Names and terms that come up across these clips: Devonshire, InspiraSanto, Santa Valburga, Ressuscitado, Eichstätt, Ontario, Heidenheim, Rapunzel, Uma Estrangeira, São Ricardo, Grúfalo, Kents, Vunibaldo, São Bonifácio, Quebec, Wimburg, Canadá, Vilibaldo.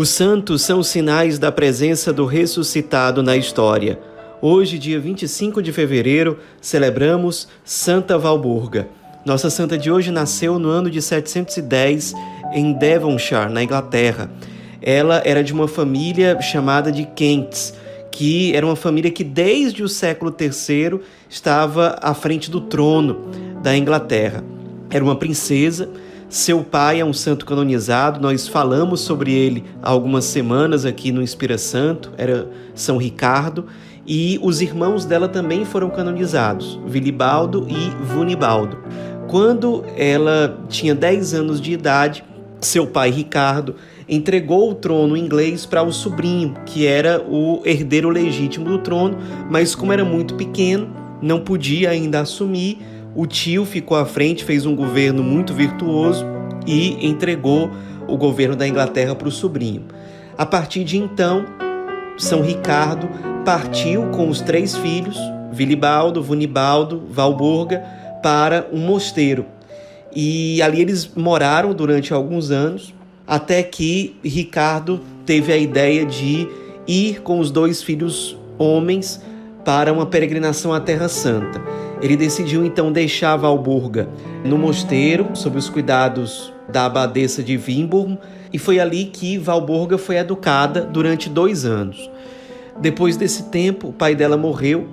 Os santos são sinais da presença do ressuscitado na história. Hoje, dia 25 de fevereiro, celebramos Santa Valburga. Nossa santa de hoje nasceu no ano de 710 em Devonshire, na Inglaterra. Ela era de uma família chamada de Kents, que era uma família que desde o século III estava à frente do trono da Inglaterra. Era uma princesa. Seu pai é um santo canonizado, nós falamos sobre ele há algumas semanas aqui no InspiraSanto, era São Ricardo, e os irmãos dela também foram canonizados, Vilibaldo e Vunibaldo. Quando ela tinha 10 anos de idade, seu pai Ricardo entregou o trono inglês para o sobrinho, que era o herdeiro legítimo do trono, mas como era muito pequeno, não podia ainda assumir. O tio ficou à frente, fez um governo muito virtuoso e entregou o governo da Inglaterra para o sobrinho. A partir de então, São Ricardo partiu com os 3 filhos, Vilibaldo, Vunibaldo, Valburga, para um mosteiro. E ali eles moraram durante alguns anos, até que Ricardo teve a ideia de ir com os 2 filhos homens para uma peregrinação à Terra Santa. Ele decidiu então deixar Valburga no mosteiro, sob os cuidados da abadesa de Wimburg, e foi ali que Valburga foi educada durante 2 anos. Depois desse tempo, o pai dela morreu.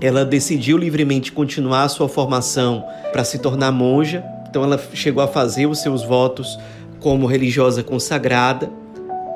Ela decidiu livremente continuar sua formação para se tornar monja, então ela chegou a fazer os seus votos como religiosa consagrada.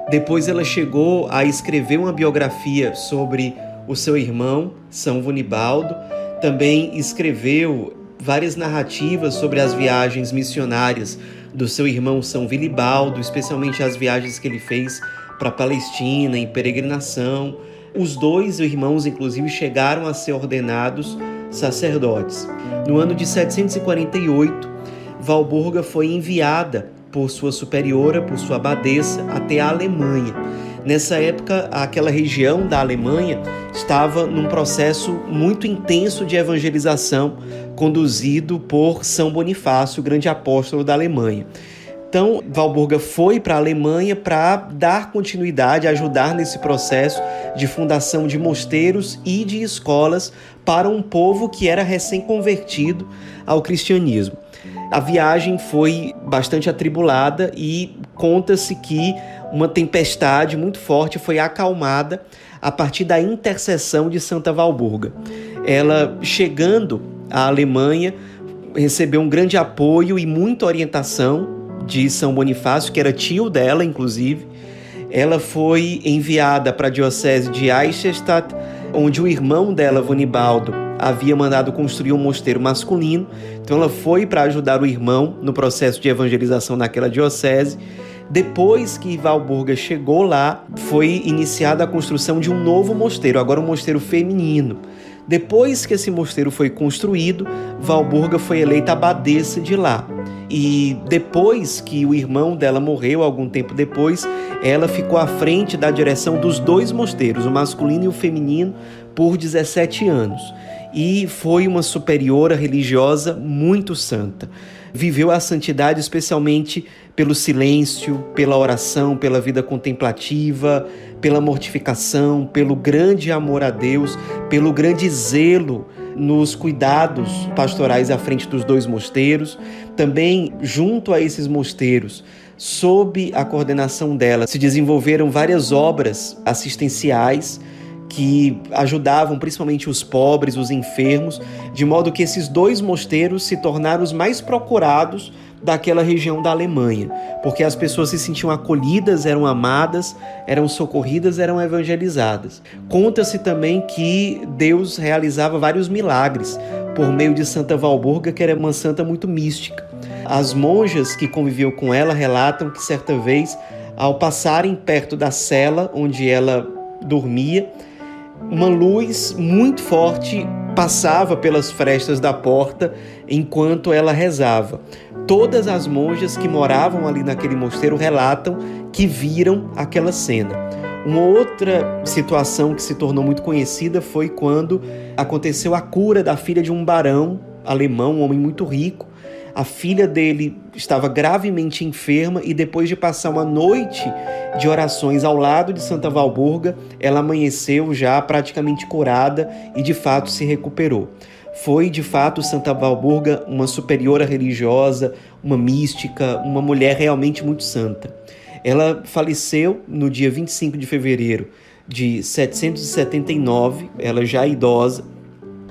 Depois ela chegou a escrever uma biografia sobre o seu irmão, São Bonifácio. Também escreveu várias narrativas sobre as viagens missionárias do seu irmão São Vilibaldo, especialmente as viagens que ele fez para a Palestina, em peregrinação. Os 2 irmãos, inclusive, chegaram a ser ordenados sacerdotes. No ano de 748, Valburga foi enviada por sua superiora, por sua abadesa, até a Alemanha. Nessa época, aquela região da Alemanha estava num processo muito intenso de evangelização conduzido por São Bonifácio, o grande apóstolo da Alemanha. Então, Valburga foi para a Alemanha para dar continuidade, ajudar nesse processo de fundação de mosteiros e de escolas para um povo que era recém-convertido ao cristianismo. A viagem foi bastante atribulada e conta-se que uma tempestade muito forte foi acalmada a partir da intercessão de Santa Valburga. Ela, chegando à Alemanha, recebeu um grande apoio e muita orientação de São Bonifácio, que era tio dela, inclusive. Ela foi enviada para a diocese de Eichstätt, onde o irmão dela, Vunibaldo, havia mandado construir um mosteiro masculino. Então ela foi para ajudar o irmão no processo de evangelização naquela diocese. Depois que Valburga chegou lá, foi iniciada a construção de um novo mosteiro, agora um mosteiro feminino. Depois que esse mosteiro foi construído, Valburga foi eleita abadesa de lá. E depois que o irmão dela morreu, algum tempo depois, ela ficou à frente da direção dos 2 mosteiros, o masculino e o feminino, por 17 anos. E foi uma superiora religiosa muito santa. Viveu a santidade especialmente pelo silêncio, pela oração, pela vida contemplativa, pela mortificação, pelo grande amor a Deus, pelo grande zelo nos cuidados pastorais à frente dos 2 mosteiros. Também, junto a esses mosteiros, sob a coordenação dela, se desenvolveram várias obras assistenciais que ajudavam principalmente os pobres, os enfermos, de modo que esses 2 mosteiros se tornaram os mais procurados daquela região da Alemanha, porque as pessoas se sentiam acolhidas, eram amadas, eram socorridas, eram evangelizadas. Conta-se também que Deus realizava vários milagres por meio de Santa Valburga, que era uma santa muito mística. As monjas que conviviam com ela relatam que certa vez, ao passarem perto da cela onde ela dormia, uma luz muito forte passava pelas frestas da porta enquanto ela rezava. Todas as monjas que moravam ali naquele mosteiro relatam que viram aquela cena. Uma outra situação que se tornou muito conhecida foi quando aconteceu a cura da filha de um barão alemão, um homem muito rico. A filha dele estava gravemente enferma e depois de passar uma noite de orações ao lado de Santa Valburga, ela amanheceu já praticamente curada e de fato se recuperou. Foi de fato Santa Valburga uma superiora religiosa, uma mística, uma mulher realmente muito santa. Ela faleceu no dia 25 de fevereiro de 779, ela já idosa.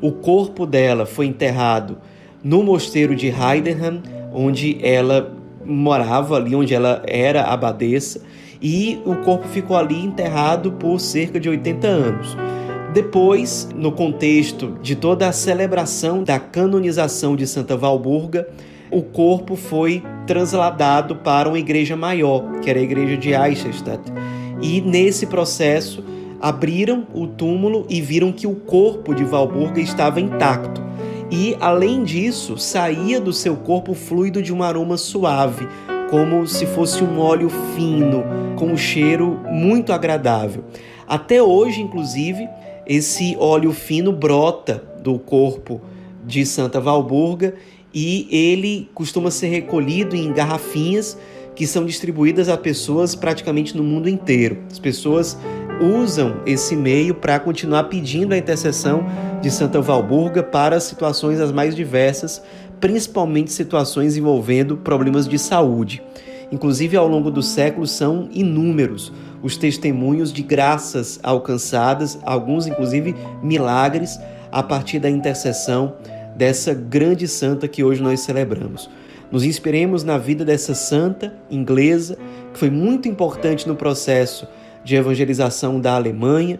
O corpo dela foi enterrado no mosteiro de Heidenheim, onde ela morava ali, onde ela era abadesa, e o corpo ficou ali enterrado por cerca de 80 anos. Depois, no contexto de toda a celebração da canonização de Santa Valburga, o corpo foi transladado para uma igreja maior, que era a igreja de Eichstätt. E nesse processo abriram o túmulo e viram que o corpo de Valburga estava intacto. E, além disso, saía do seu corpo fluido de um aroma suave, como se fosse um óleo fino, com um cheiro muito agradável. Até hoje, inclusive, esse óleo fino brota do corpo de Santa Valburga e ele costuma ser recolhido em garrafinhas que são distribuídas a pessoas praticamente no mundo inteiro. As pessoas usam esse meio para continuar pedindo a intercessão de Santa Valburga para situações as mais diversas, principalmente situações envolvendo problemas de saúde. Inclusive, ao longo do século, são inúmeros os testemunhos de graças alcançadas, alguns, inclusive, milagres, a partir da intercessão dessa grande santa que hoje nós celebramos. Nos inspiremos na vida dessa santa inglesa, que foi muito importante no processo de evangelização da Alemanha,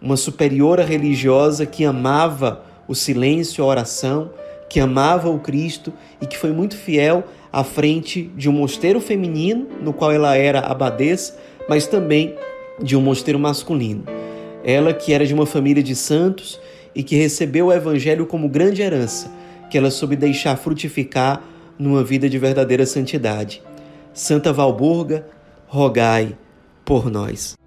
uma superiora religiosa que amava o silêncio, a oração, que amava o Cristo e que foi muito fiel à frente de um mosteiro feminino, no qual ela era abadesa, mas também de um mosteiro masculino. Ela que era de uma família de santos e que recebeu o Evangelho como grande herança, que ela soube deixar frutificar numa vida de verdadeira santidade. Santa Valburga, rogai por nós.